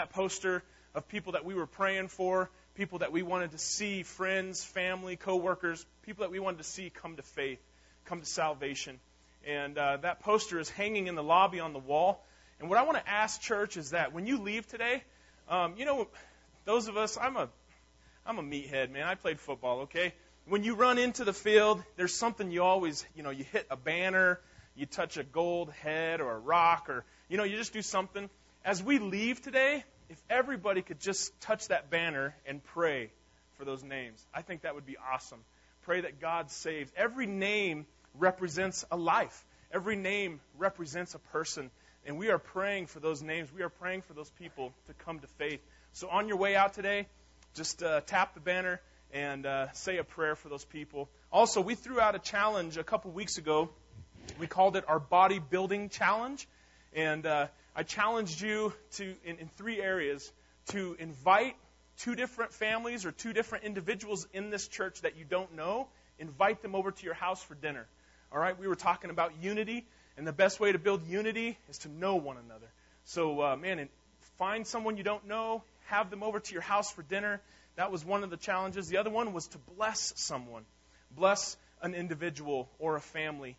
that poster of people that we were praying for, people that we wanted to see, friends, family, coworkers, people that we wanted to see come to faith, come to salvation. And that poster is hanging in the lobby on the wall. And what I want to ask, church, is that when you leave today, those of us, I'm a meathead, man. I played football, okay? When you run into the field, there's something you always, you hit a banner, you touch a gold head or a rock, or, you just do something. As we leave today, if everybody could just touch that banner and pray for those names, I think that would be awesome. Pray that God saves. Every name represents a life. Every name represents a person. And we are praying for those names. We are praying for those people to come to faith. So on your way out today, just tap the banner and say a prayer for those people. Also, we threw out a challenge a couple weeks ago. We called it our bodybuilding challenge. And I challenged you to, in three areas, to invite two different families or two different individuals in this church that you don't know. Invite them over to your house for dinner. All right, we were talking about unity. And the best way to build unity is to know one another. So, find someone you don't know, have them over to your house for dinner. That was one of the challenges. The other one was to bless someone, bless an individual or a family.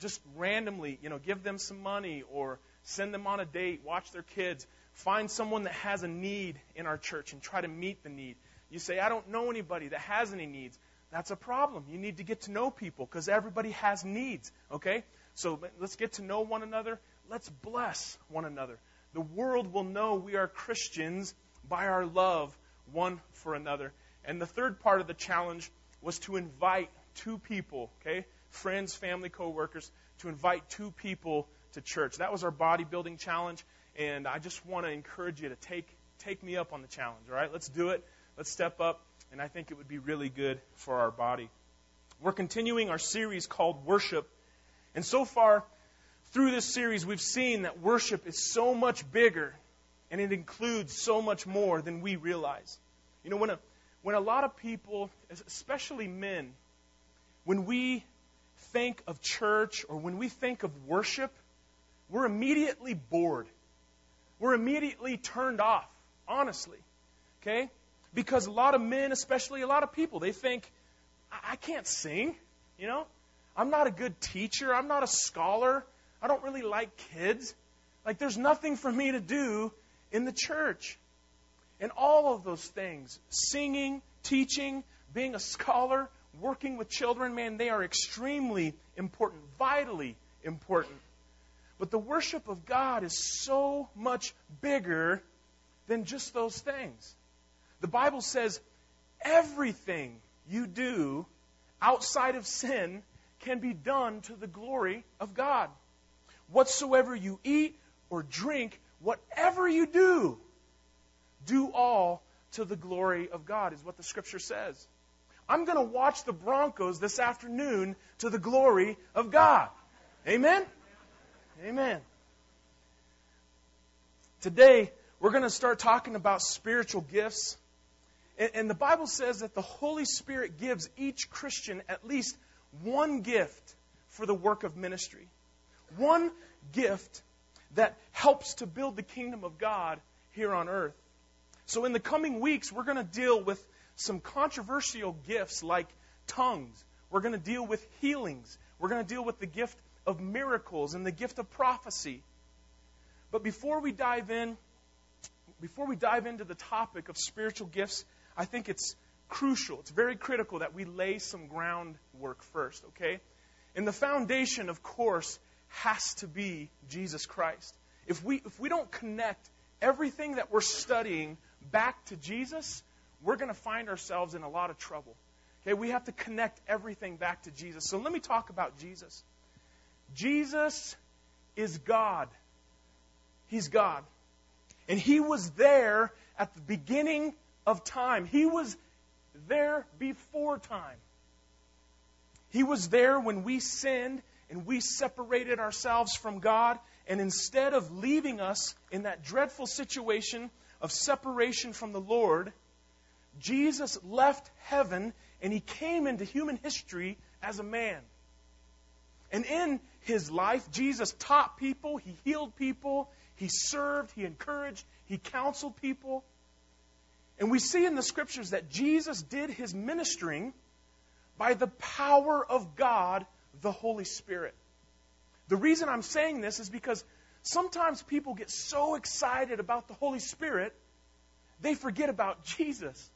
Just randomly, give them some money or send them on a date, watch their kids. Find someone that has a need in our church and try to meet the need. You say, I don't know anybody that has any needs. That's a problem. You need to get to know people because everybody has needs, okay? So let's get to know one another. Let's bless one another. The world will know we are Christians by our love one for another. And the third part of the challenge was to invite two people, okay? Friends, family, co-workers, to invite two people to church. That was our bodybuilding challenge, and I just want to encourage you to take me up on the challenge, all right? Let's do it. Let's step up, and I think it would be really good for our body. We're continuing our series called Worship, and so far, through this series, we've seen that worship is so much bigger and it includes so much more than we realize. When a lot of people, especially men, when we think of church or when we think of worship, we're immediately bored. We're immediately turned off, honestly. Okay? Because a lot of men, especially a lot of people, they think, I can't sing, I'm not a good teacher. I'm not a scholar. I don't really like kids. Like, there's nothing for me to do in the church. And all of those things, singing, teaching, being a scholar, working with children, man, they are extremely important, vitally important. But the worship of God is so much bigger than just those things. The Bible says everything you do outside of sin can be done to the glory of God. Whatsoever you eat or drink, whatever you do, do all to the glory of God, is what the Scripture says. I'm going to watch the Broncos this afternoon to the glory of God. Amen? Amen. Today, we're going to start talking about spiritual gifts. And the Bible says that the Holy Spirit gives each Christian at least one gift for the work of ministry. One gift that helps to build the kingdom of God here on earth. So in the coming weeks, we're going to deal with some controversial gifts like tongues. We're going to deal with healings. We're going to deal with the gift of miracles and the gift of prophecy. But before we dive into the topic of spiritual gifts, I think it's crucial. It's very critical that we lay some groundwork first, okay? And the foundation, of course, has to be Jesus Christ. If we don't connect everything that we're studying back to Jesus, we're going to find ourselves in a lot of trouble. Okay, we have to connect everything back to Jesus. So let me talk about Jesus. Jesus is God. He's God. And He was there at the beginning of time. He was there before time. He was there when we sinned and we separated ourselves from God, and instead of leaving us in that dreadful situation of separation from the Lord, Jesus left heaven and He came into human history as a man. And in His life, Jesus taught people, He healed people, He served, he encouraged, he counseled people. And we see in the scriptures that Jesus did his ministering by the power of God, the Holy Spirit. The reason I'm saying this is because sometimes people get so excited about the Holy Spirit, they forget about Jesus.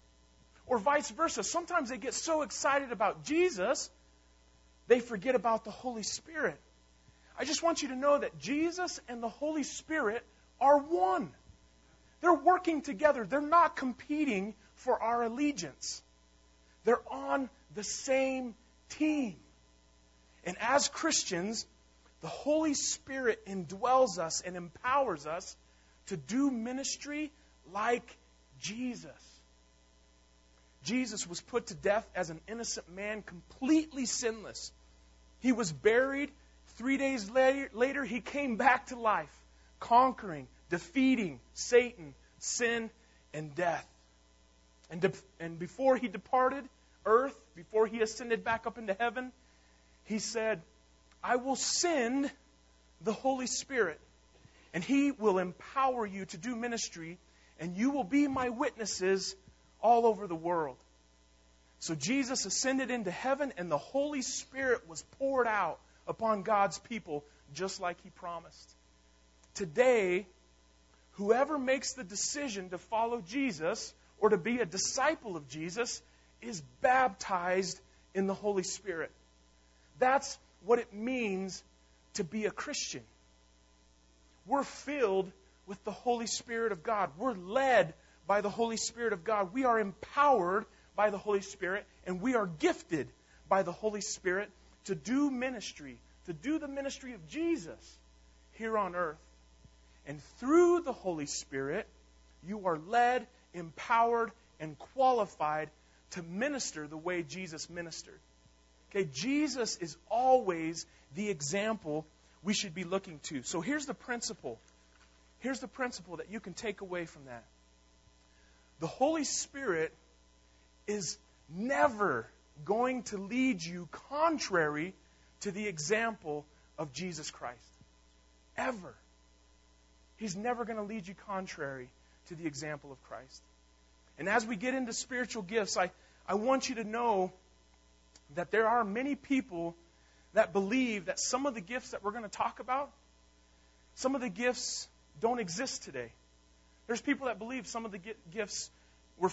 Or vice versa. Sometimes they get so excited about Jesus, they forget about the Holy Spirit. I just want you to know that Jesus and the Holy Spirit are one. They're working together. They're not competing for our allegiance. They're on the same team. And as Christians, the Holy Spirit indwells us and empowers us to do ministry like Jesus. Jesus was put to death as an innocent man, completely sinless. He was buried. 3 days later, he came back to life, conquering, defeating Satan, sin, and death. And before he departed earth, before he ascended back up into heaven, he said, I will send the Holy Spirit, and he will empower you to do ministry, and you will be my witnesses all over the world. So Jesus ascended into heaven, and the Holy Spirit was poured out upon God's people, just like he promised. Today, whoever makes the decision to follow Jesus or to be a disciple of Jesus is baptized in the Holy Spirit. That's what it means to be a Christian. We're filled with the Holy Spirit of God. We're led by the Holy Spirit of God. We are empowered by the Holy Spirit, and we are gifted by the Holy Spirit to do ministry, to do the ministry of Jesus here on earth. And through the Holy Spirit, you are led, empowered, and qualified to minister the way Jesus ministered. Okay, Jesus is always the example we should be looking to. So here's the principle. Here's the principle that you can take away from that. The Holy Spirit is never going to lead you contrary to the example of Jesus Christ. Ever. He's never going to lead you contrary to the example of Christ. And as we get into spiritual gifts, I want you to know that there are many people that believe that some of the gifts that we're going to talk about, some of the gifts don't exist today. There's people that believe some of the gifts were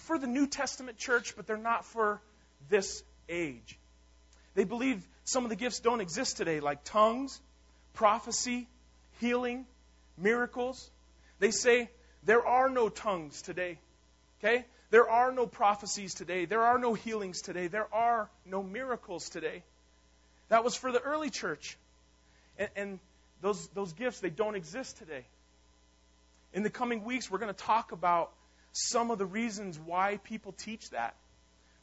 for the New Testament church, but they're not for this age. They believe some of the gifts don't exist today, like tongues, prophecy, healing, miracles. They say there are no tongues today. Okay? There are no prophecies today. There are no healings today. There are no miracles today. That was for the early church. And those gifts, they don't exist today. In the coming weeks, we're going to talk about some of the reasons why people teach that.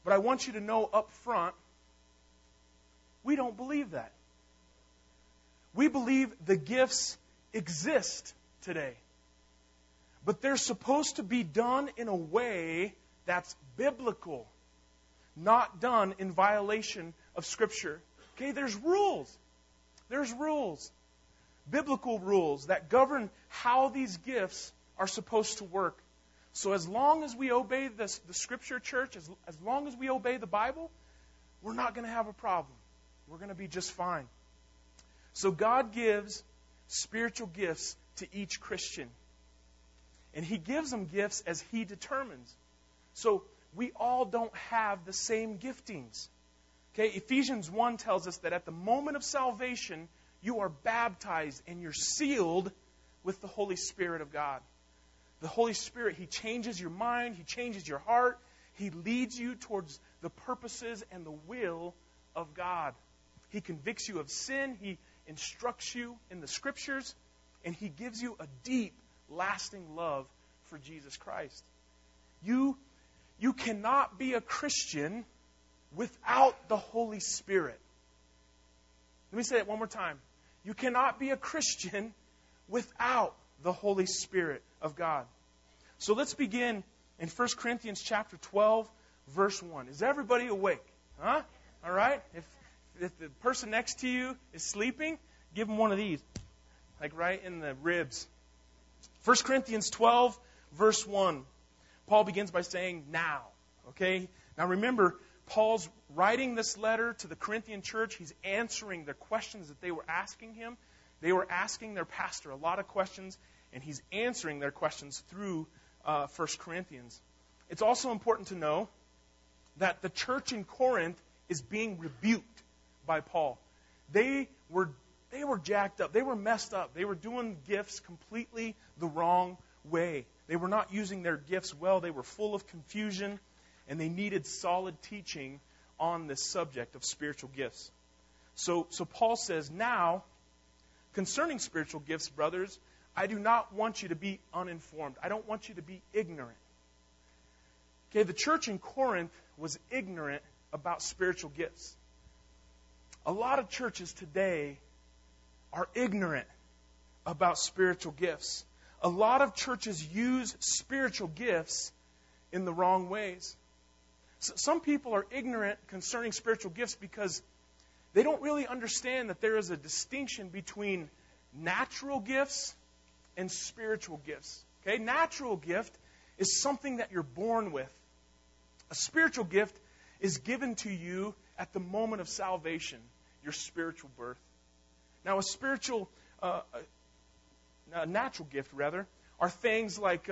But I want you to know up front, we don't believe that. We believe the gifts exist today. But they're supposed to be done in a way that's biblical, not done in violation of Scripture. Okay, there's rules. There's rules. Biblical rules that govern how these gifts are supposed to work. So as long as we obey the Scripture, church, as long as we obey the Bible, we're not going to have a problem. We're going to be just fine. So God gives spiritual gifts to each Christian. And he gives them gifts as he determines. So we all don't have the same giftings. Okay, Ephesians 1 tells us that at the moment of salvation, you are baptized and you're sealed with the Holy Spirit of God. The Holy Spirit, he changes your mind, he changes your heart, he leads you towards the purposes and the will of God. He convicts you of sin, he instructs you in the Scriptures, and he gives you a deep, lasting love for Jesus Christ. You cannot be a Christian without the Holy Spirit. Let me say that one more time. You cannot be a Christian without the Holy Spirit of God. So let's begin in 1 Corinthians chapter 12, verse 1. Is everybody awake? Huh? All right? If the person next to you is sleeping, give them one of these. Like right in the ribs. 1 Corinthians 12, verse 1. Paul begins by saying, now. Okay? Now remember, Paul's writing this letter to the Corinthian church. He's answering the questions that they were asking him. They were asking their pastor a lot of questions, and he's answering their questions through 1 Corinthians. It's also important to know that the church in Corinth is being rebuked by Paul. They were jacked up. They were messed up. They were doing gifts completely the wrong way. They were not using their gifts well. They were full of confusion, and they needed solid teaching on this subject of spiritual gifts. So Paul says, now, concerning spiritual gifts, brothers, I do not want you to be uninformed. I don't want you to be ignorant. Okay, the church in Corinth was ignorant about spiritual gifts. A lot of churches today are ignorant about spiritual gifts. A lot of churches use spiritual gifts in the wrong ways. Some people are ignorant concerning spiritual gifts because they don't really understand that there is a distinction between natural gifts and spiritual gifts. Okay, natural gift is something that you're born with. A spiritual gift is given to you at the moment of salvation, your spiritual birth. Now, a natural gift are things like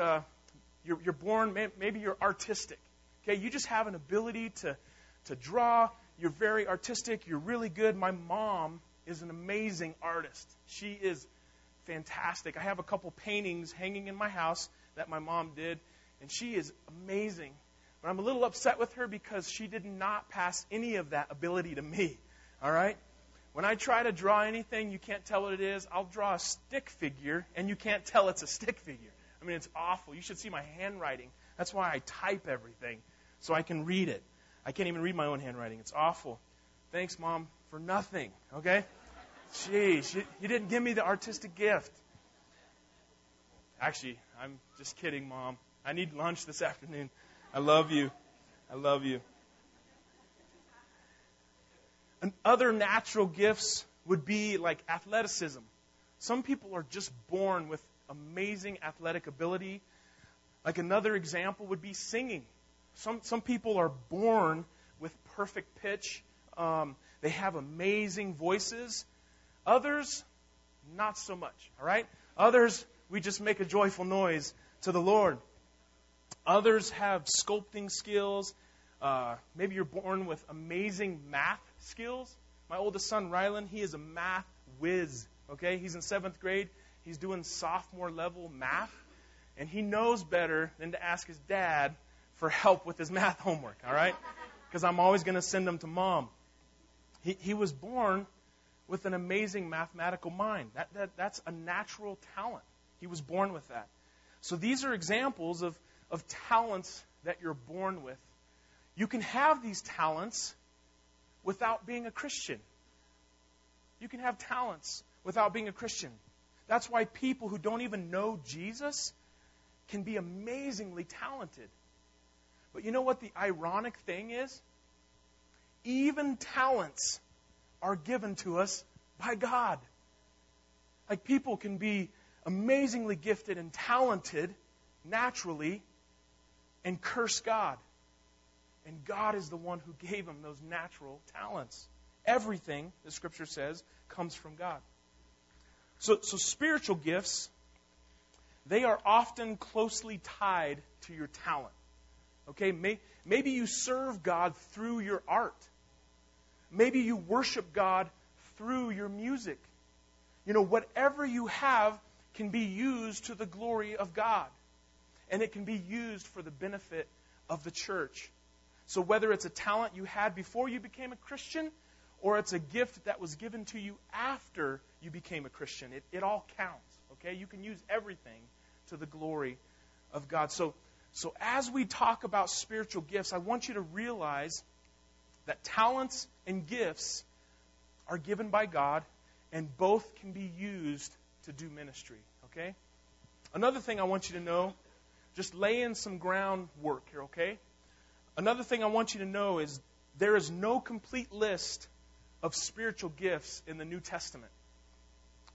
you're born. Maybe you're artistic. Okay, you just have an ability to draw. You're very artistic. You're really good. My mom is an amazing artist. She is fantastic. I have a couple paintings hanging in my house that my mom did, and she is amazing. But I'm a little upset with her because she did not pass any of that ability to me. All right? When I try to draw anything, you can't tell what it is. I'll draw a stick figure, and you can't tell it's a stick figure. I mean, it's awful. You should see my handwriting. That's why I type everything, so I can read it. I can't even read my own handwriting. It's awful. Thanks, Mom, for nothing, okay? Jeez, you didn't give me the artistic gift. Actually, I'm just kidding, Mom. I need lunch this afternoon. I love you. I love you. And other natural gifts would be like athleticism. Some people are just born with amazing athletic ability. Like another example would be singing. Some people are born with perfect pitch. They have amazing voices. Others, not so much. All right? Others, we just make a joyful noise to the Lord. Others have sculpting skills. Maybe you're born with amazing math skills. My oldest son, Rylan, he is a math whiz. Okay, he's in 7th grade. He's doing sophomore level math. And he knows better than to ask his dad for help with his math homework. All right? Because I'm always going to send him to Mom. He was born with an amazing mathematical mind. That's a natural talent. He was born with that. So these are examples of talents that you're born with. You can have these talents without being a Christian. You can have talents without being a Christian. That's why people who don't even know Jesus can be amazingly talented. But you know what the ironic thing is? Even talents are given to us by God. Like people can be amazingly gifted and talented naturally and curse God. And God is the one who gave him those natural talents. Everything, the Scripture says, comes from God. So spiritual gifts, they are often closely tied to your talent. Okay, maybe you serve God through your art. Maybe you worship God through your music. You know, whatever you have can be used to the glory of God. And it can be used for the benefit of the church. So whether it's a talent you had before you became a Christian, or it's a gift that was given to you after you became a Christian, it all counts. Okay, you can use everything to the glory of God. So as we talk about spiritual gifts, I want you to realize that talents and gifts are given by God, and both can be used to do ministry. Okay. Another thing I want you to know, just lay in some groundwork here. Okay. Another thing I want you to know is there is no complete list of spiritual gifts in the New Testament.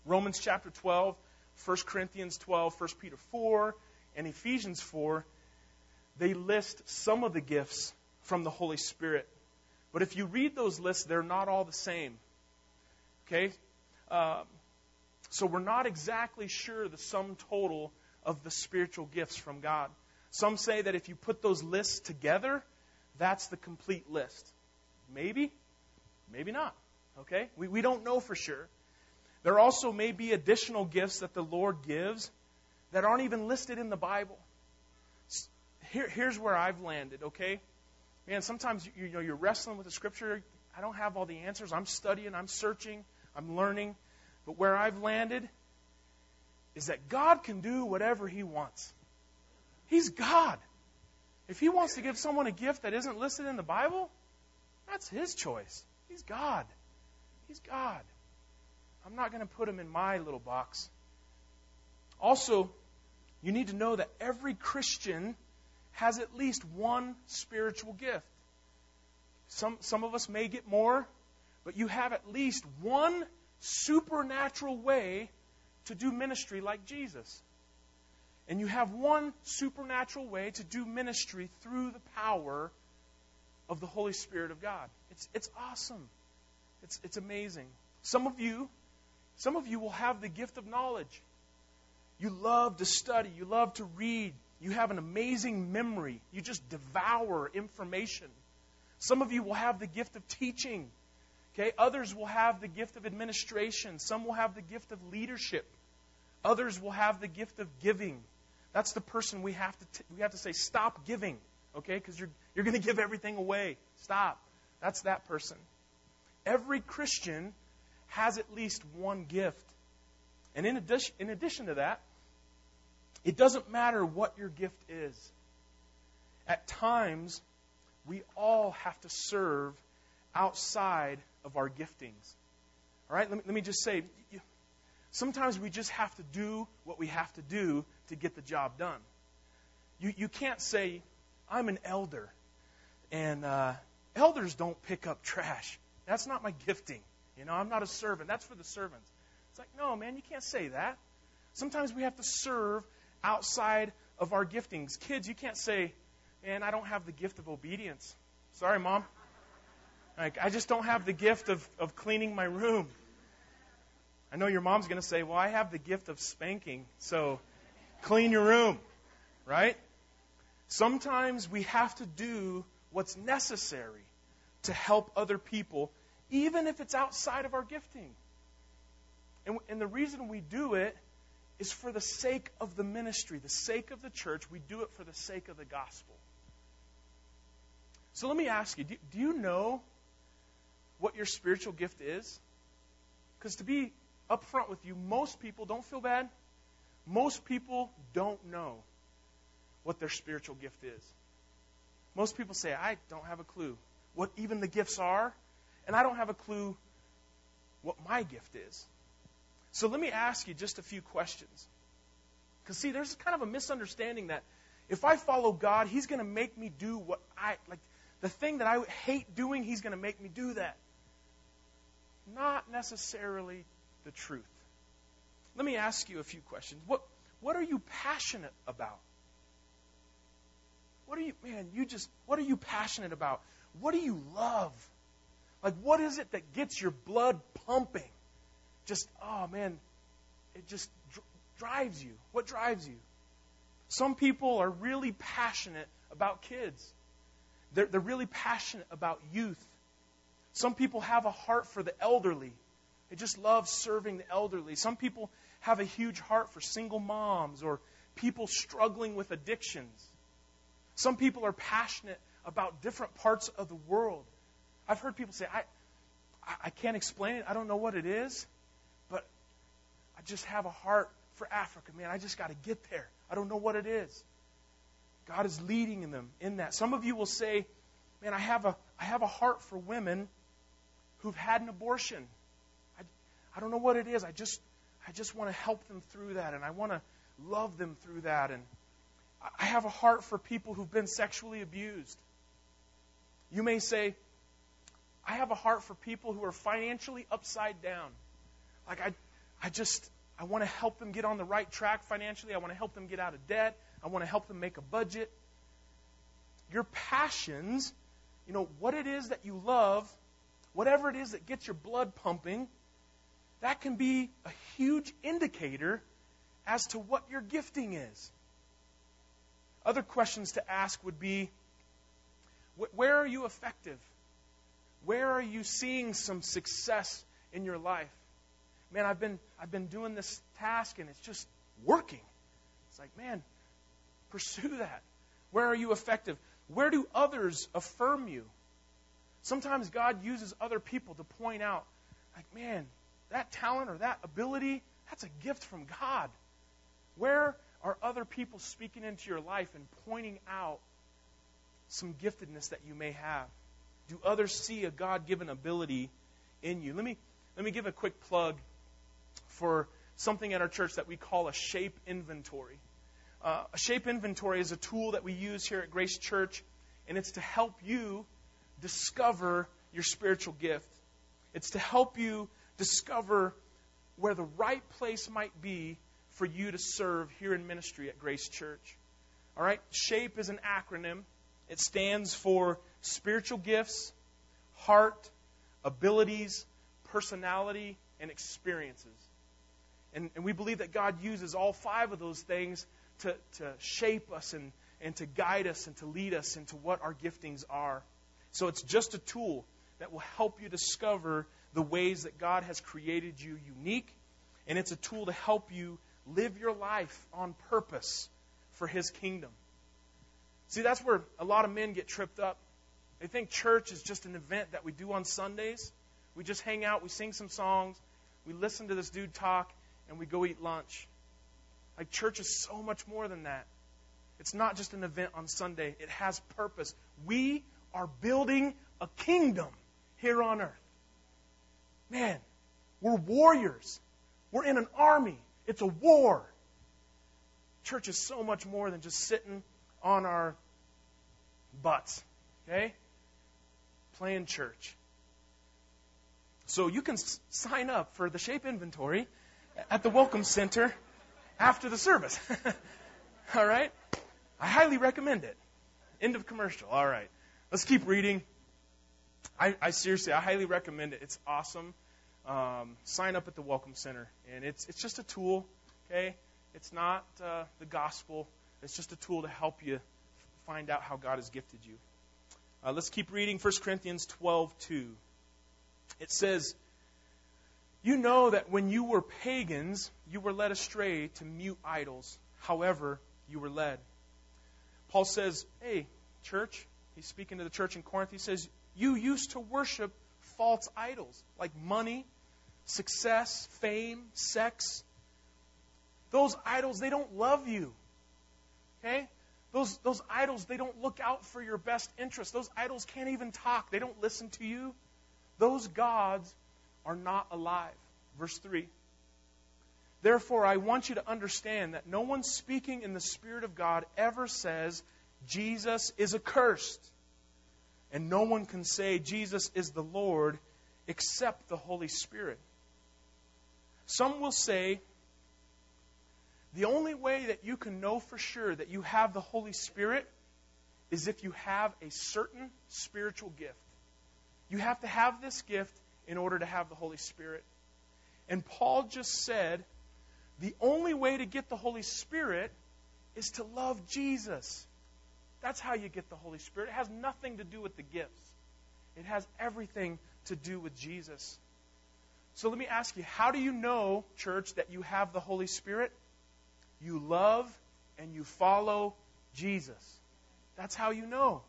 Romans chapter 12, 1 Corinthians 12, 1 Peter 4, and Ephesians 4, they list some of the gifts from the Holy Spirit. But if you read those lists, they're not all the same. Okay? So we're not exactly sure the sum total of the spiritual gifts from God. Some say that if you put those lists together, that's the complete list. Maybe, maybe not. Okay? We don't know for sure. There also may be additional gifts that the Lord gives that aren't even listed in the Bible. Here's where I've landed, okay? Man, sometimes you're wrestling with the Scripture. I don't have all the answers. I'm studying, I'm searching, I'm learning. But where I've landed is that God can do whatever He wants. He's God. If He wants to give someone a gift that isn't listed in the Bible, that's His choice. He's God. He's God. I'm not going to put Him in my little box. Also, you need to know that every Christian has at least one spiritual gift. Some of us may get more, but you have at least one supernatural way to do ministry like Jesus. And you have one supernatural way to do ministry through the power of the Holy Spirit of God. It's awesome. It's amazing. Some of you will have the gift of knowledge. You love to study. You love to read. You have an amazing memory. You just devour information. Some of you will have the gift of teaching. Okay? Others will have the gift of administration. Some will have the gift of leadership. Others will have the gift of giving. That's the person we have to say, stop giving. Okay? Because you're going to give everything away. Stop. That's that person. Every Christian has at least one gift. And in addition to that, it doesn't matter what your gift is. At times, we all have to serve outside of our giftings. All right? Let me just say, sometimes we just have to do what we have to do to get the job done. You can't say, I'm an elder, and elders don't pick up trash. That's not my gifting. You know, I'm not a servant. That's for the servants. It's like, no, man, you can't say that. Sometimes we have to serve outside of our giftings. Kids, you can't say, man, I don't have the gift of obedience. Sorry, Mom. Like, I just don't have the gift of cleaning my room. I know your mom's going to say, well, I have the gift of spanking, so clean your room, right? Sometimes we have to do what's necessary to help other people, even if it's outside of our gifting. And the reason we do it is for the sake of the ministry, the sake of the church. We do it for the sake of the gospel. So let me ask you, do you know what your spiritual gift is? Because to be upfront with you, most people, don't feel bad, most people don't know what their spiritual gift is. Most people say, I don't have a clue what even the gifts are, and I don't have a clue what my gift is. So let me ask you just a few questions. Because see, there's kind of a misunderstanding that if I follow God, He's going to make me do what I, like the thing that I hate doing, He's going to make me do that. Not necessarily the truth. Let me ask you a few questions. What are you passionate about? What are you passionate about? What do you love? Like, what is it that gets your blood pumping? Just, oh man, it just drives you. What drives you? Some people are really passionate about kids. They're really passionate about youth. Some people have a heart for the elderly. They just love serving the elderly. Some people have a huge heart for single moms or people struggling with addictions. Some people are passionate about different parts of the world. I've heard people say, I can't explain it. I don't know what it is, but I just have a heart for Africa. Man, I just got to get there. I don't know what it is. God is leading in them in that. Some of you will say, man, I have a heart for women who've had an abortion. I don't know what it is. I just want to help them through that, and I want to love them through that. And I have a heart for people who've been sexually abused. You may say, I have a heart for people who are financially upside down. Like I just I want to help them get on the right track financially. I want to help them get out of debt. I want to help them make a budget. Your passions, you know, what it is that you love, whatever it is that gets your blood pumping, that can be a huge indicator as to what your gifting is. Other questions to ask would be, where are you effective? Where are you seeing some success in your life? Man, I've been doing this task and it's just working. It's like, man, pursue that. Where are you effective? Where do others affirm you? Sometimes God uses other people to point out, like, man, that talent or that ability, that's a gift from God. Where are other people speaking into your life and pointing out some giftedness that you may have? Do others see a God-given ability in you? Let me give a quick plug for something at our church that we call a shape inventory. A shape inventory is a tool that we use here at Grace Church, and it's to help you discover your spiritual gift. It's to help you discover where the right place might be for you to serve here in ministry at Grace Church. All right? SHAPE is an acronym. It stands for spiritual gifts, heart, abilities, personality, and experiences. And we believe that God uses all five of those things to shape us and to guide us and to lead us into what our giftings are. So it's just a tool that will help you discover the ways that God has created you unique, and it's a tool to help you live your life on purpose for His kingdom. See, that's where a lot of men get tripped up. They think church is just an event that we do on Sundays. We just hang out, we sing some songs, we listen to this dude talk, and we go eat lunch. Like, church is so much more than that. It's not just an event on Sunday. It has purpose. We are building a kingdom here on earth. Man, we're warriors. We're in an army. It's a war. Church is so much more than just sitting on our butts, okay? Playing church. So you can sign up for the Shape Inventory at the Welcome Center after the service. All right? I highly recommend it. End of commercial. All right. Let's keep reading. I highly recommend it. It's awesome. Sign up at the Welcome Center. And it's just a tool, okay? It's not the gospel. It's just a tool to help you find out how God has gifted you. Let's keep reading 1 Corinthians 12:2. It says, "You know that when you were pagans, you were led astray to mute idols. However, you were led." Paul says, hey, church, he's speaking to the church in Corinth. He says, you used to worship false idols like money, success, fame, sex. Those idols, they don't love you. Okay? Those idols, they don't look out for your best interest. Those idols can't even talk. They don't listen to you. Those gods are not alive. Verse 3. "Therefore, I want you to understand that no one speaking in the Spirit of God ever says, 'Jesus is accursed.' And no one can say, 'Jesus is the Lord,' except the Holy Spirit. Some will say, 'The only way that you can know for sure that you have the Holy Spirit is if you have a certain spiritual gift. You have to have this gift in order to have the Holy Spirit.'" And Paul just said, the only way to get the Holy Spirit is to love Jesus. That's how you get the Holy Spirit. It has nothing to do with the gifts. It has everything to do with Jesus. So let me ask you, how do you know, church, that you have the Holy Spirit? You love and you follow Jesus. That's how you know.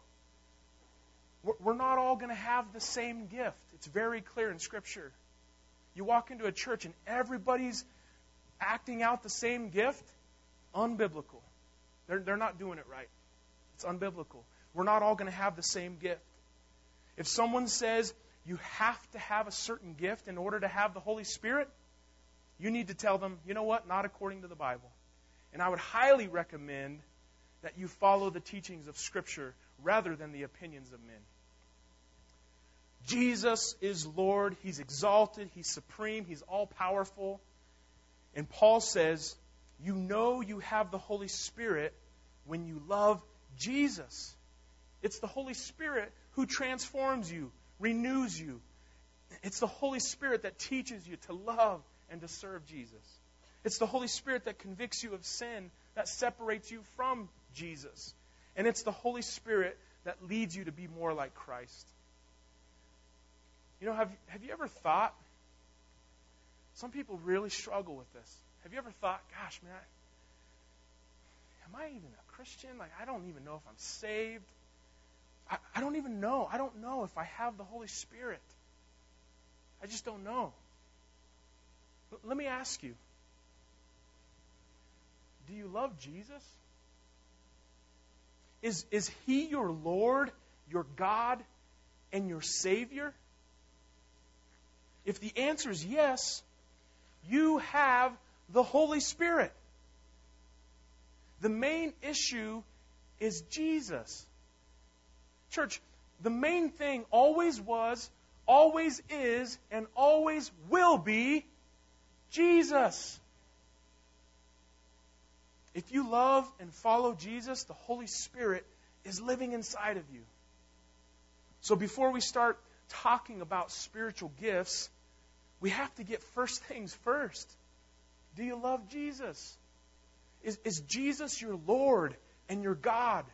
We're not all going to have the same gift. It's very clear in Scripture. You walk into a church and everybody's acting out the same gift, unbiblical. They're not doing it right. It's unbiblical. We're not all going to have the same gift. If someone says you have to have a certain gift in order to have the Holy Spirit, you need to tell them, you know what, not according to the Bible. And I would highly recommend that you follow the teachings of Scripture rather than the opinions of men. Jesus is Lord. He's exalted. He's supreme. He's all-powerful. And Paul says, you know you have the Holy Spirit when you love Jesus. It's the Holy Spirit who transforms you, renews you. It's the Holy Spirit that teaches you to love and to serve Jesus. It's the Holy Spirit that convicts you of sin, that separates you from Jesus. And it's the Holy Spirit that leads you to be more like Christ. You know, have you ever thought, some people really struggle with this. Have you ever thought, gosh, man, am I even a Christian? Like, I don't even know if I'm saved. I don't even know. I don't know if I have the Holy Spirit. I just don't know. Let me ask you, do you love Jesus? Is He your Lord, your God, and your Savior? If the answer is yes, you have the Holy Spirit. The main issue is Jesus. Church, the main thing always was, always is, and always will be Jesus. If you love and follow Jesus, the Holy Spirit is living inside of you. So before we start talking about spiritual gifts, we have to get first things first. Do you love Jesus? Is Jesus your Lord and your God?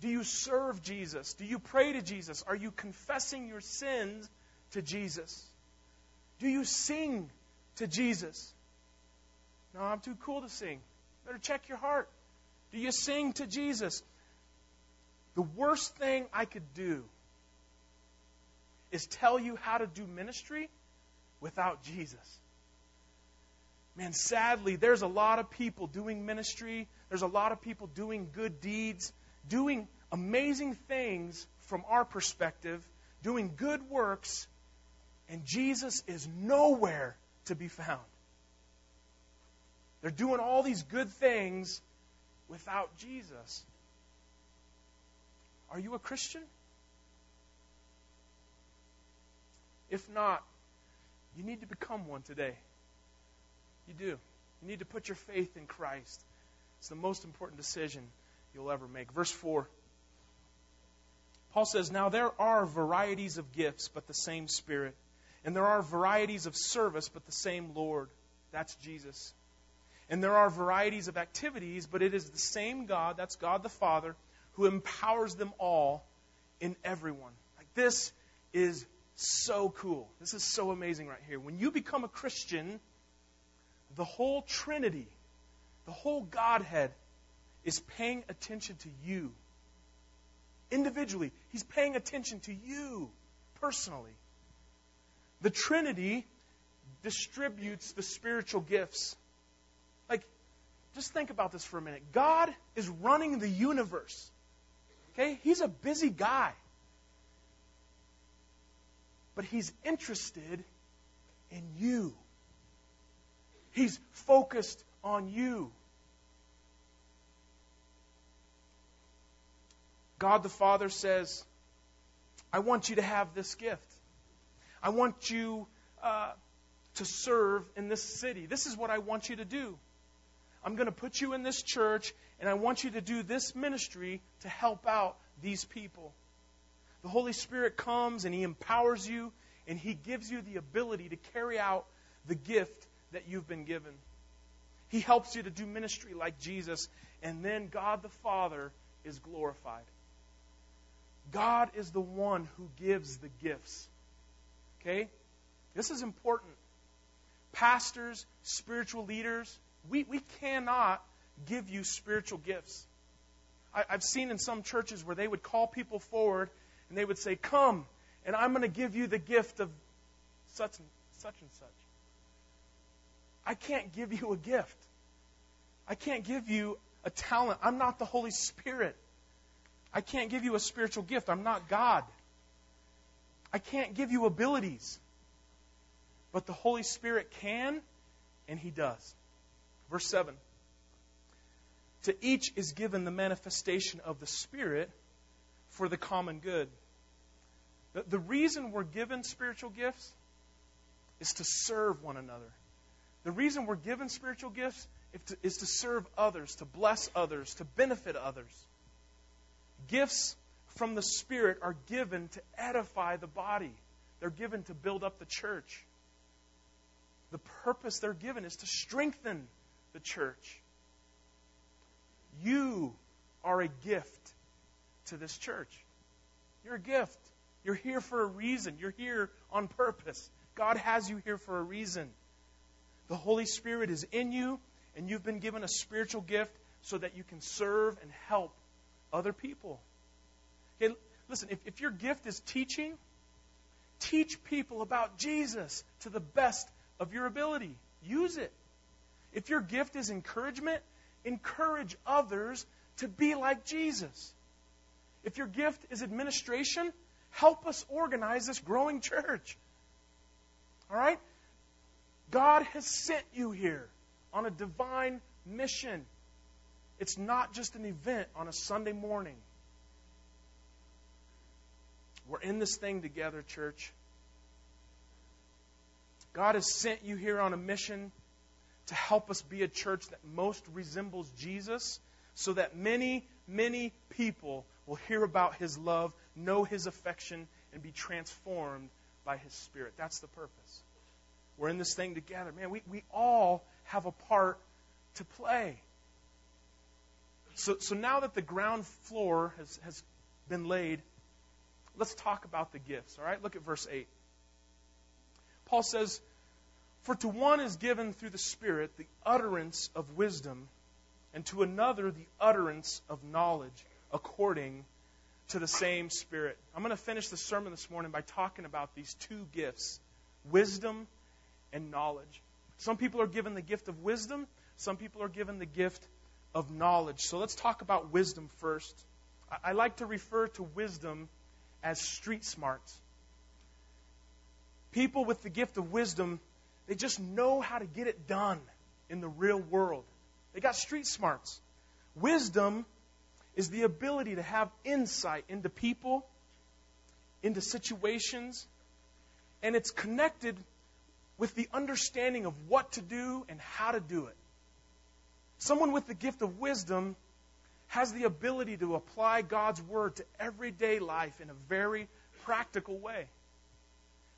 Do you serve Jesus? Do you pray to Jesus? Are you confessing your sins to Jesus? Do you sing to Jesus? No, I'm too cool to sing. Better check your heart. Do you sing to Jesus? The worst thing I could do is tell you how to do ministry without Jesus. Man, sadly, there's a lot of people doing ministry. There's a lot of people doing good deeds, doing amazing things from our perspective, doing good works, and Jesus is nowhere to be found. They're doing all these good things without Jesus. Are you a Christian? If not, you need to become one today. You do. You need to put your faith in Christ. It's the most important decision you'll ever make. Verse 4. Paul says, now there are varieties of gifts, but the same Spirit. And there are varieties of service, but the same Lord. That's Jesus. And there are varieties of activities, but it is the same God, that's God the Father, who empowers them all in everyone. Like, this is so cool. This is so amazing right here. When you become a Christian, the whole Trinity, the whole Godhead is paying attention to you. Individually, He's paying attention to you personally. The Trinity distributes the spiritual gifts. Like, just think about this for a minute. God is running the universe. Okay? He's a busy guy. But He's interested in you. He's focused on you. God the Father says, I want you to have this gift. I want you to serve in this city. This is what I want you to do. I'm going to put you in this church, and I want you to do this ministry to help out these people. The Holy Spirit comes, and He empowers you, and He gives you the ability to carry out the gift that you've been given. He helps you to do ministry like Jesus, and then God the Father is glorified. God is the one who gives the gifts. Okay? This is important. Pastors, spiritual leaders, we cannot give you spiritual gifts. I've seen in some churches where they would call people forward and they would say, come, and I'm going to give you the gift of such and such and such. I can't give you a gift. I can't give you a talent. I'm not the Holy Spirit. I can't give you a spiritual gift. I'm not God. I can't give you abilities. But the Holy Spirit can, and He does. Verse 7. To each is given the manifestation of the Spirit for the common good. The reason we're given spiritual gifts is to serve one another. The reason we're given spiritual gifts is to serve others, to bless others, to benefit others. Gifts from the Spirit are given to edify the body. They're given to build up the church. The purpose they're given is to strengthen the church. You are a gift to this church. You're a gift. You're here for a reason. You're here on purpose. God has you here for a reason. The Holy Spirit is in you, and you've been given a spiritual gift so that you can serve and help other people. Okay, listen, if your gift is teaching, teach people about Jesus to the best of your ability. Use it. If your gift is encouragement, encourage others to be like Jesus. If your gift is administration, help us organize this growing church. All right? God has sent you here on a divine mission. It's not just an event on a Sunday morning. We're in this thing together, church. God has sent you here on a mission to help us be a church that most resembles Jesus so that many, many people will hear about His love, know His affection, and be transformed by His Spirit. That's the purpose. We're in this thing together. Man, we all have a part to play. So now that the ground floor has been laid, let's talk about the gifts, all right? Look at verse 8. Paul says, "For to one is given through the Spirit the utterance of wisdom, and to another the utterance of knowledge according to the same Spirit." I'm going to finish the sermon this morning by talking about these two gifts, wisdom and knowledge. Some people are given the gift of wisdom. Some people are given the gift of knowledge. So let's talk about wisdom first. I like to refer to wisdom as street smarts. People with the gift of wisdom, they just know how to get it done in the real world. They got street smarts. Wisdom is the ability to have insight into people, into situations, and it's connected with the understanding of what to do and how to do it. Someone with the gift of wisdom has the ability to apply God's word to everyday life in a very practical way.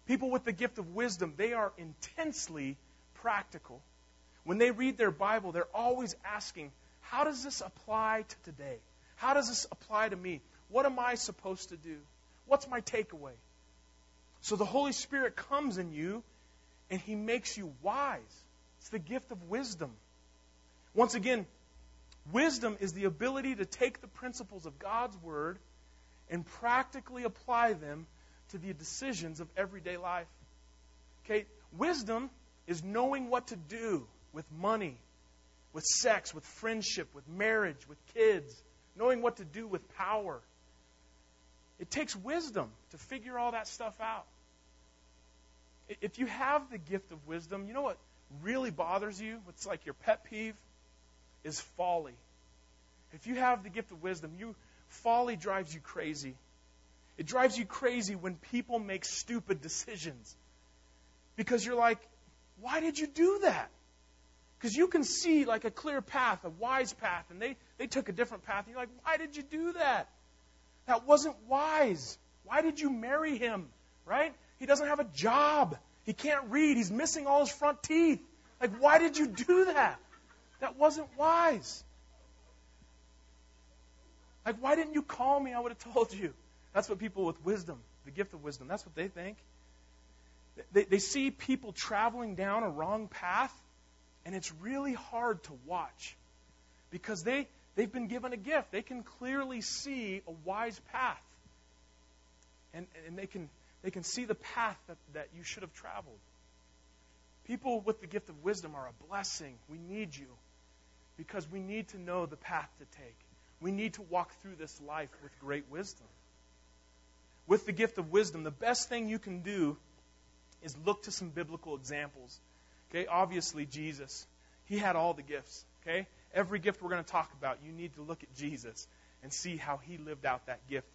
People with the gift of wisdom, they are intensely practical. When they read their Bible, they're always asking, how does this apply to today? How does this apply to me? What am I supposed to do? What's my takeaway? So the Holy Spirit comes in you, and He makes you wise. It's the gift of wisdom. Once again, wisdom is the ability to take the principles of God's Word and practically apply them to the decisions of everyday life. Okay, wisdom is knowing what to do with money, with sex, with friendship, with marriage, with kids, knowing what to do with power. It takes wisdom to figure all that stuff out. If you have the gift of wisdom, you know what really bothers you? What's like your pet peeve is folly. If you have the gift of wisdom, folly drives you crazy. It drives you crazy when people make stupid decisions. Because you're like, why did you do that? Because you can see like a clear path, a wise path, and they took a different path. And you're like, why did you do that? That wasn't wise. Why did you marry him? Right? He doesn't have a job. He can't read. He's missing all his front teeth. Like, why did you do that? That wasn't wise. Like, why didn't you call me? I would have told you. That's what people with wisdom, the gift of wisdom, that's what they think. They see people traveling down a wrong path, and it's really hard to watch because they've been given a gift. They can clearly see a wise path, and they can see the path that you should have traveled. People with the gift of wisdom are a blessing. We need you because we need to know the path to take. We need to walk through this life with great wisdom. With the gift of wisdom, the best thing you can do is look to some biblical examples. Okay, obviously Jesus, He had all the gifts. Okay, every gift we're going to talk about, you need to look at Jesus and see how He lived out that gift.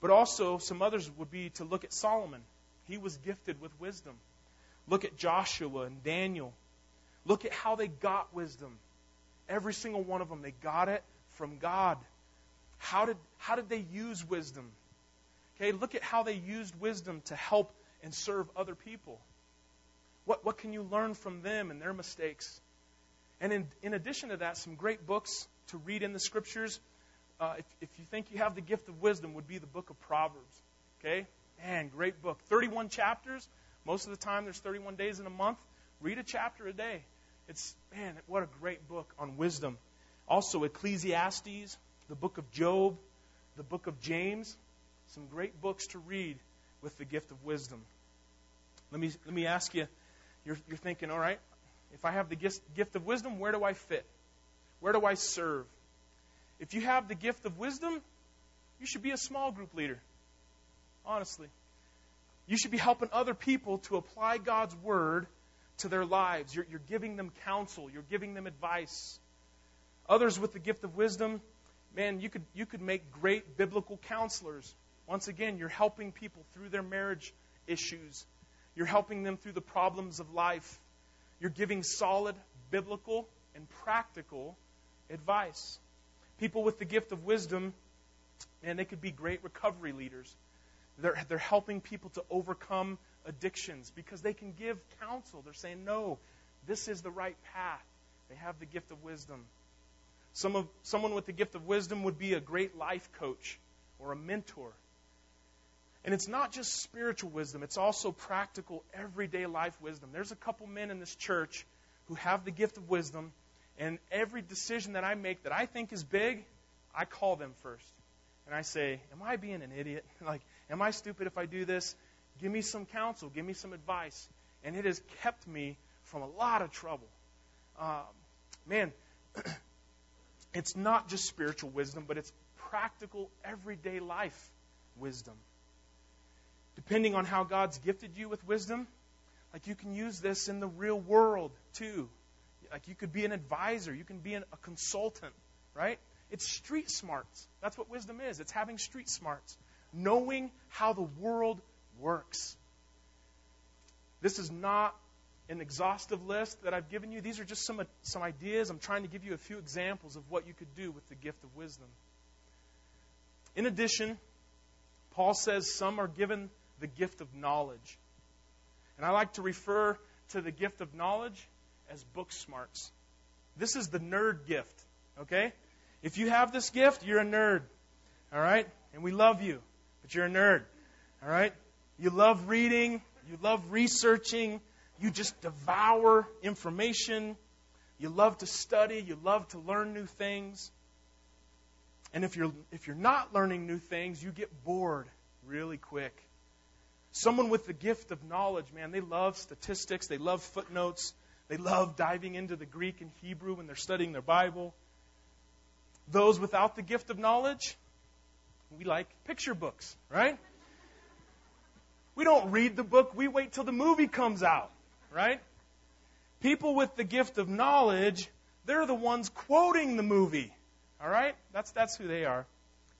But also, some others would be to look at Solomon. He was gifted with wisdom. Look at Joshua and Daniel. Look at how they got wisdom. Every single one of them, they got it from God. How did they use wisdom? Okay, look at how they used wisdom to help and serve other people. What can you learn from them and their mistakes? And in addition to that, some great books to read in the Scriptures, if you think you have the gift of wisdom, would be the book of Proverbs. Okay? Man, great book. 31 chapters. Most of the time there's 31 days in a month. Read a chapter a day. Man, what a great book on wisdom. Also, Ecclesiastes, the book of Job, the book of James. Some great books to read with the gift of wisdom. Let me ask you, you're thinking, all right, if I have the gift of wisdom, where do I fit? Where do I serve? If you have the gift of wisdom, you should be a small group leader. Honestly. You should be helping other people to apply God's word to their lives. You're giving them counsel. You're giving them advice. Others with the gift of wisdom, man, you could make great biblical counselors. Once again, you're helping people through their marriage issues. You're helping them through the problems of life. You're giving solid, biblical, and practical advice. People with the gift of wisdom, man, they could be great recovery leaders. They're helping people to overcome addictions because they can give counsel. They're saying, no, this is the right path. They have the gift of wisdom. Someone with the gift of wisdom would be a great life coach or a mentor. And it's not just spiritual wisdom. It's also practical, everyday life wisdom. There's a couple men in this church who have the gift of wisdom, and every decision that I make that I think is big, I call them first. And I say, am I being an idiot? Like, am I stupid if I do this? Give me some counsel. Give me some advice. And it has kept me from a lot of trouble. Man, it's not just spiritual wisdom, but it's practical, everyday life wisdom. Depending on how God's gifted you with wisdom, like you can use this in the real world too. Like you could be an advisor. You can be a consultant, right? It's street smarts. That's what wisdom is. It's having street smarts. Knowing how the world works. This is not an exhaustive list that I've given you. These are just some ideas. I'm trying to give you a few examples of what you could do with the gift of wisdom. In addition, Paul says some are given the gift of knowledge. And I like to refer to the gift of knowledge as book smarts. This is the nerd gift, okay? If you have this gift, you're a nerd, all right? And we love you, but you're a nerd, all right? You love reading. You love researching. You just devour information. You love to study. You love to learn new things. And if you're not learning new things, you get bored really quick. Someone with the gift of knowledge, man, they love statistics. They love footnotes. They love diving into the Greek and Hebrew when they're studying their Bible. Those without the gift of knowledge, we like picture books, right? We don't read the book. We wait till the movie comes out, right? People with the gift of knowledge, they're the ones quoting the movie, all right? That's who they are.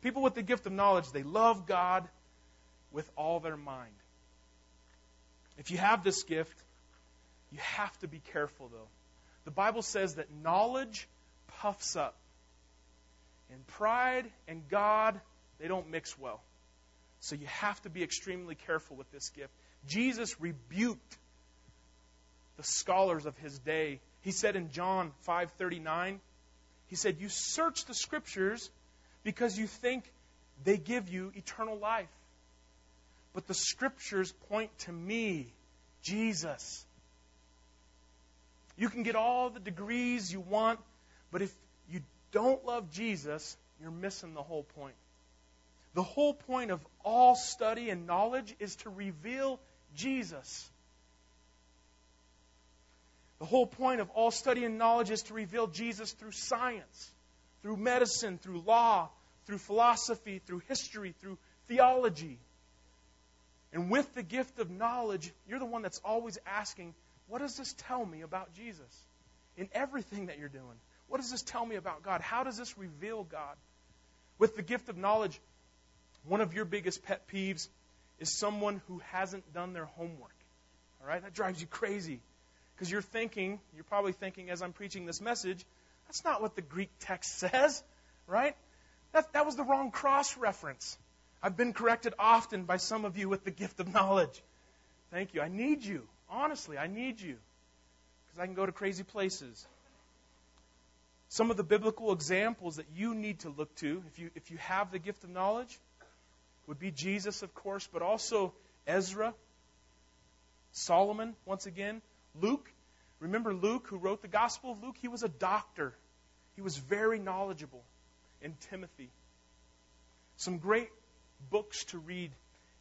People with the gift of knowledge, they love God with all their mind. If you have this gift, you have to be careful, though. The Bible says that knowledge puffs up. And pride and God, they don't mix well. So you have to be extremely careful with this gift. Jesus rebuked the scholars of his day. He said in John 5:39, he said, "You search the Scriptures because you think they give you eternal life. But the Scriptures point to me, Jesus." You can get all the degrees you want, but if you don't love Jesus, you're missing the whole point. The whole point of all study and knowledge is to reveal Jesus. The whole point of all study and knowledge is to reveal Jesus through science, through medicine, through law, through philosophy, through history, through theology. And with the gift of knowledge, you're the one that's always asking, what does this tell me about Jesus? In everything that you're doing, what does this tell me about God? How does this reveal God? With the gift of knowledge, one of your biggest pet peeves is someone who hasn't done their homework. All right? That drives you crazy. Because you're probably thinking as I'm preaching this message, that's not what the Greek text says, right? That was the wrong cross-reference. I've been corrected often by some of you with the gift of knowledge. Thank you. I need you. Honestly, I need you. Because I can go to crazy places. Some of the biblical examples that you need to look to, if you have the gift of knowledge, would be Jesus, of course, but also Ezra, Solomon, once again, Luke. Remember Luke, who wrote the Gospel of Luke? He was a doctor. He was very knowledgeable. And Timothy. Some great books to read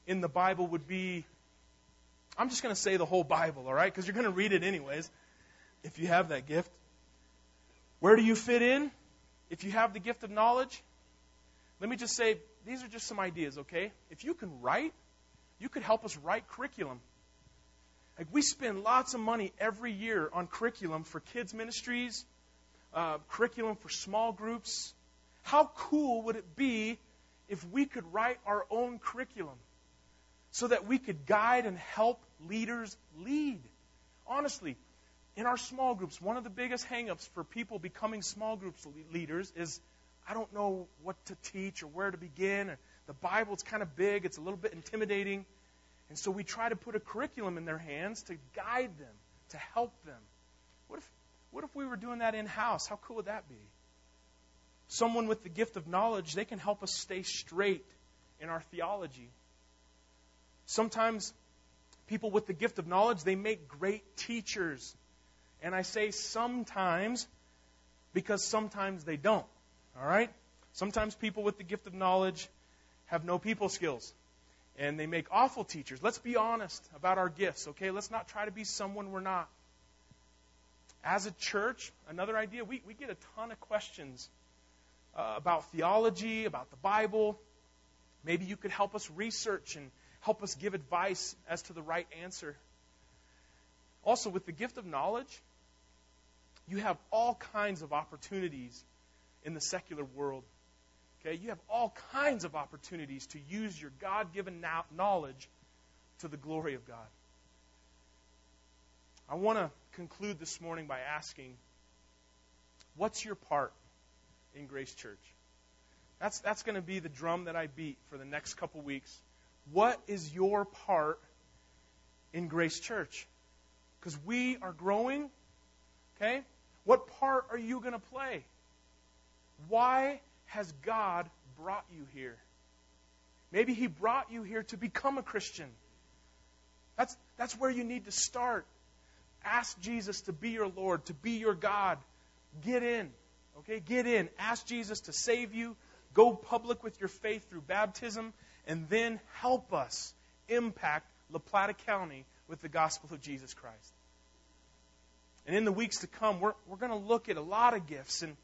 in the Bible would be, I'm just going to say the whole Bible, all right? Because you're going to read it anyways, if you have that gift. Where do you fit in if you have the gift of knowledge? Let me just say, these are just some ideas, okay? If you can write, you could help us write curriculum. Like, we spend lots of money every year on curriculum for kids' ministries, curriculum for small groups. How cool would it be if we could write our own curriculum so that we could guide and help leaders lead? Honestly, in our small groups, one of the biggest hang-ups for people becoming small groups leaders is, I don't know what to teach or where to begin. The Bible's kind of big. It's a little bit intimidating. And so we try to put a curriculum in their hands to guide them, to help them. What if we were doing that in-house? How cool would that be? Someone with the gift of knowledge, they can help us stay straight in our theology. Sometimes people with the gift of knowledge, they make great teachers. And I say sometimes because sometimes they don't. All right? Sometimes people with the gift of knowledge have no people skills. And they make awful teachers. Let's be honest about our gifts, okay? Let's not try to be someone we're not. As a church, another idea, we get a ton of questions about theology, about the Bible. Maybe you could help us research and help us give advice as to the right answer. Also, with the gift of knowledge, you have all kinds of opportunities in the secular world. Okay? You have all kinds of opportunities to use your God-given knowledge to the glory of God. I want to conclude this morning by asking, what's your part in Grace Church? That's going to be the drum that I beat for the next couple weeks. What is your part in Grace Church? Because we are growing, okay? What part are you going to play? Why has God brought you here? Maybe He brought you here to become a Christian. That's where you need to start. Ask Jesus to be your Lord, to be your God. Get in. Okay, get in. Ask Jesus to save you. Go public with your faith through baptism. And then help us impact La Plata County with the gospel of Jesus Christ. And in the weeks to come, we're going to look at a lot of gifts. And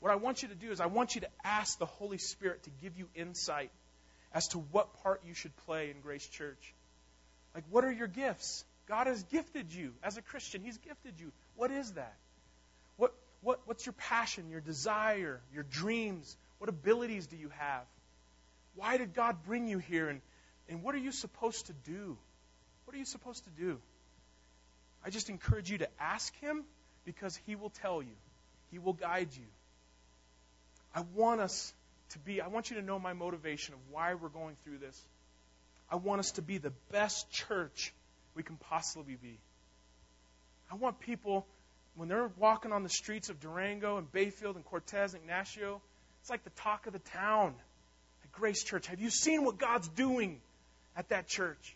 what I want you to do is I want you to ask the Holy Spirit to give you insight as to what part you should play in Grace Church. Like, what are your gifts? God has gifted you. As a Christian, He's gifted you. What is that? What's your passion, your desire, your dreams? What abilities do you have? Why did God bring you here? And what are you supposed to do? What are you supposed to do? I just encourage you to ask Him because He will tell you. He will guide you. I want you to know my motivation of why we're going through this. I want us to be the best church we can possibly be. I want people, when they're walking on the streets of Durango and Bayfield and Cortez and Ignacio, it's like the talk of the town. At Grace Church, have you seen what God's doing at that church?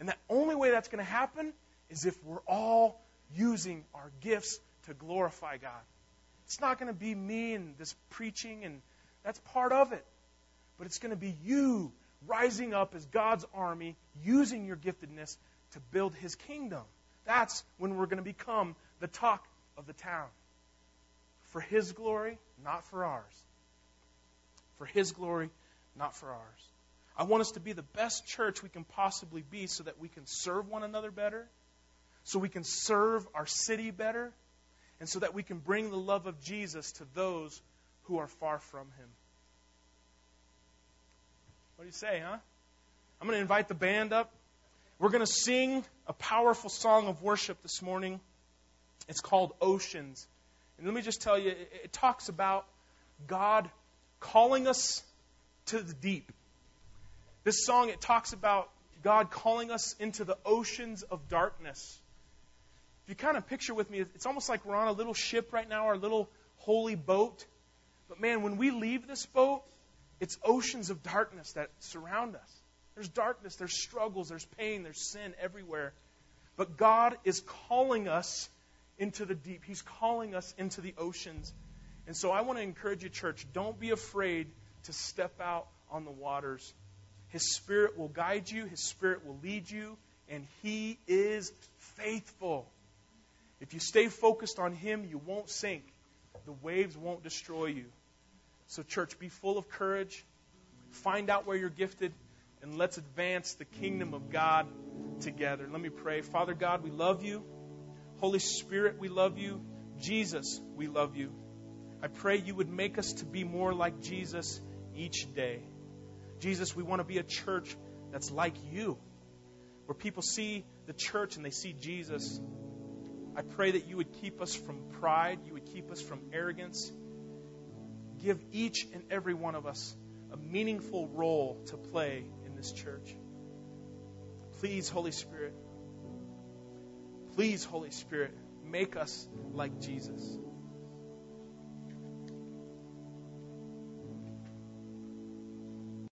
And the only way that's going to happen is if we're all using our gifts to glorify God. It's not going to be me and this preaching, and that's part of it. But it's going to be you rising up as God's army, using your giftedness to build His kingdom. That's when we're going to become the talk of the town. For His glory, not for ours. For His glory, not for ours. I want us to be the best church we can possibly be so that we can serve one another better, so we can serve our city better, and so that we can bring the love of Jesus to those who are far from Him. What do you say, huh? I'm going to invite the band up. We're going to sing a powerful song of worship this morning. It's called Oceans. And let me just tell you, it talks about God calling us to the deep. This song, it talks about God calling us into the oceans of darkness. If you kind of picture with me, it's almost like we're on a little ship right now, our little holy boat. But man, when we leave this boat, it's oceans of darkness that surround us. There's darkness, there's struggles, there's pain, there's sin everywhere. But God is calling us into the deep. He's calling us into the oceans. And so I want to encourage you, church, don't be afraid to step out on the waters. His Spirit will guide you. His Spirit will lead you. And He is faithful. If you stay focused on Him, you won't sink. The waves won't destroy you. So, church, be full of courage. Find out where you're gifted. And let's advance the kingdom of God together. Let me pray. Father God, we love you. Holy Spirit, we love you. Jesus, we love you. I pray you would make us to be more like Jesus each day. Jesus, we want to be a church that's like you, where people see the church and they see Jesus. I pray that you would keep us from pride. You would keep us from arrogance. Give each and every one of us a meaningful role to play in this church. Please, Holy Spirit. Please, Holy Spirit, make us like Jesus.